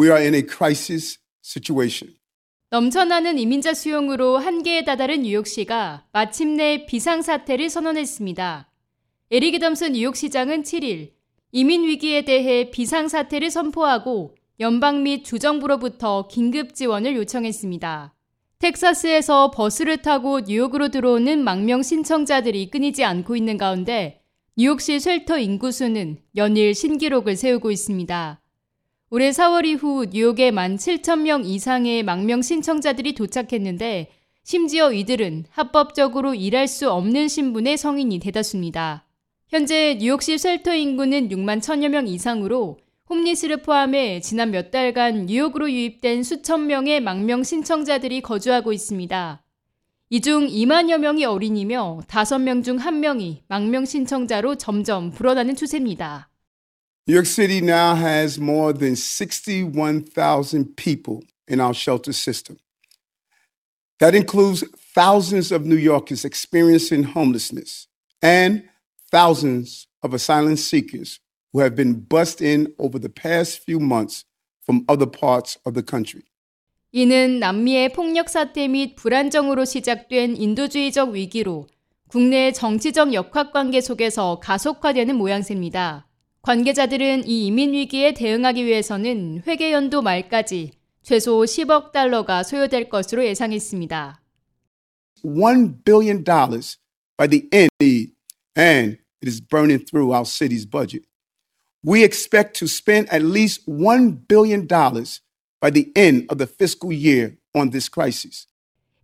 We are in a crisis situation. 넘쳐나는 이민자 수용으로 한계에 다다른 뉴욕시가 마침내 비상사태를 선언했습니다. 에릭 애덤슨 뉴욕시장은 7일 이민 위기에 대해 비상사태를 선포하고 연방 및 주정부로부터 긴급 지원을 요청했습니다. 텍사스에서 버스를 타고 뉴욕으로 들어오는 망명 신청자들이 끊이지 않고 있는 가운데 뉴욕시 쉘터 인구수는 연일 신기록을 세우고 있습니다. 올해 4월 이후 뉴욕에 17,000명 이상의 망명 신청자들이 도착했는데 심지어 이들은 합법적으로 일할 수 없는 신분의 성인이 대다수입니다. 현재 뉴욕시 쉘터 인구는 61,000여 명 이상으로 홈리스를 포함해 지난 몇 달간 뉴욕으로 유입된 수천 명의 망명 신청자들이 거주하고 있습니다. 이 중 2만여 명이 어린이며 5명 중 1명이 망명 신청자로 점점 불어나는 추세입니다. New York City now has more than 61,000 people in our shelter system. That includes thousands of New Yorkers experiencing homelessness and thousands of asylum seekers who have been bussed in over the past few months from other parts of the country. 이는 남미의 폭력 사태 및 불안정으로 시작된 인도주의적 위기로 국내의 정치적 역학관계 속에서 가속화되는 모양새입니다. 관계자들은 이 이민 위기에 대응하기 위해서는 회계 연도 말까지 최소 10억 달러가 소요될 것으로 예상했습니다. $1 billion by the end, and it is burning through our city's budget. We expect to spend at least $1 billion by the end of the fiscal year on this crisis.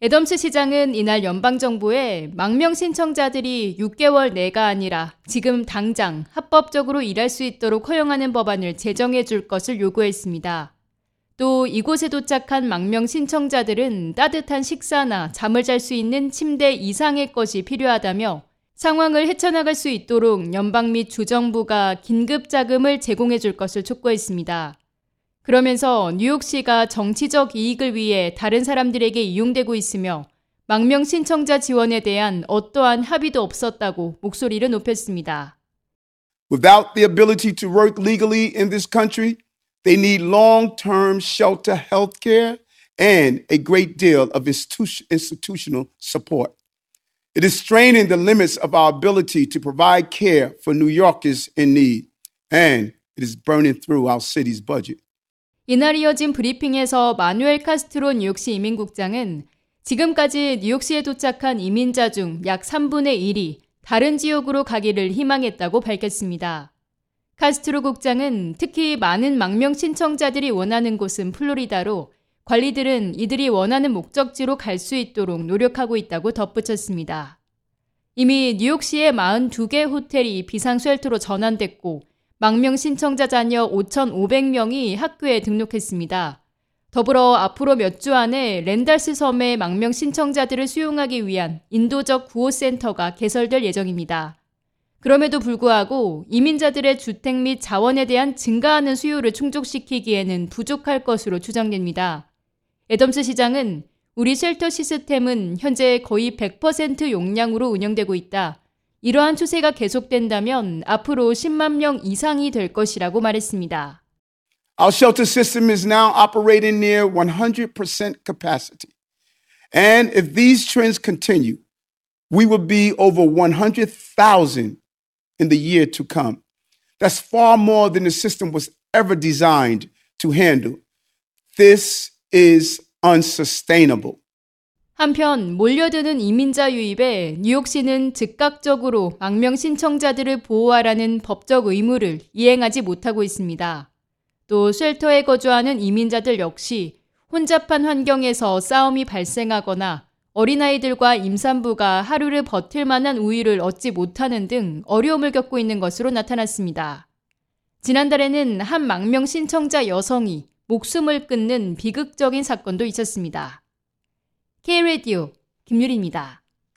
애덤스 시장은 이날 연방정부에 망명 신청자들이 6개월 내가 아니라 지금 당장 합법적으로 일할 수 있도록 허용하는 법안을 제정해 줄 것을 요구했습니다. 또 이곳에 도착한 망명 신청자들은 따뜻한 식사나 잠을 잘 수 있는 침대 이상의 것이 필요하다며 상황을 헤쳐나갈 수 있도록 연방 및 주정부가 긴급 자금을 제공해 줄 것을 촉구했습니다. 그러면서 뉴욕시가 정치적 이익을 위해 다른 사람들에게 이용되고 있으며 망명 신청자 지원에 대한 어떠한 합의도 없었다고 목소리를 높였습니다. Without the ability to work legally in this country, they need long-term shelter health care and a great deal of institutional support. It is straining the limits of our ability to provide care for New Yorkers in need, and it is burning through our city's budget. 이날 이어진 브리핑에서 마누엘 카스트로 뉴욕시 이민국장은 지금까지 뉴욕시에 도착한 이민자 중 약 3분의 1이 다른 지역으로 가기를 희망했다고 밝혔습니다. 카스트로 국장은 특히 많은 망명 신청자들이 원하는 곳은 플로리다로 관리들은 이들이 원하는 목적지로 갈 수 있도록 노력하고 있다고 덧붙였습니다. 이미 뉴욕시의 42개 호텔이 비상쉘터로 전환됐고 망명 신청자 자녀 5,500명이 학교에 등록했습니다. 더불어 앞으로 몇 주 안에 렌달스 섬의 망명 신청자들을 수용하기 위한 인도적 구호센터가 개설될 예정입니다. 그럼에도 불구하고 이민자들의 주택 및 자원에 대한 증가하는 수요를 충족시키기에는 부족할 것으로 추정됩니다. 애덤스 시장은 우리 쉘터 시스템은 현재 거의 100% 용량으로 운영되고 있다. 이러한 추세가 계속된다면 앞으로 10만 명 이상이 될 것이라고 말했습니다. Our shelter system is now operating near 100% capacity. And if these trends continue, we will be over 100,000 in the year to come. That's far more than the system was ever designed to handle. This is unsustainable. 한편 몰려드는 이민자 유입에 뉴욕시는 즉각적으로 망명 신청자들을 보호하라는 법적 의무를 이행하지 못하고 있습니다. 또 쉘터에 거주하는 이민자들 역시 혼잡한 환경에서 싸움이 발생하거나 어린아이들과 임산부가 하루를 버틸 만한 우위를 얻지 못하는 등 어려움을 겪고 있는 것으로 나타났습니다. 지난달에는 한 망명 신청자 여성이 목숨을 끊는 비극적인 사건도 있었습니다. K-radio 김유리입니다.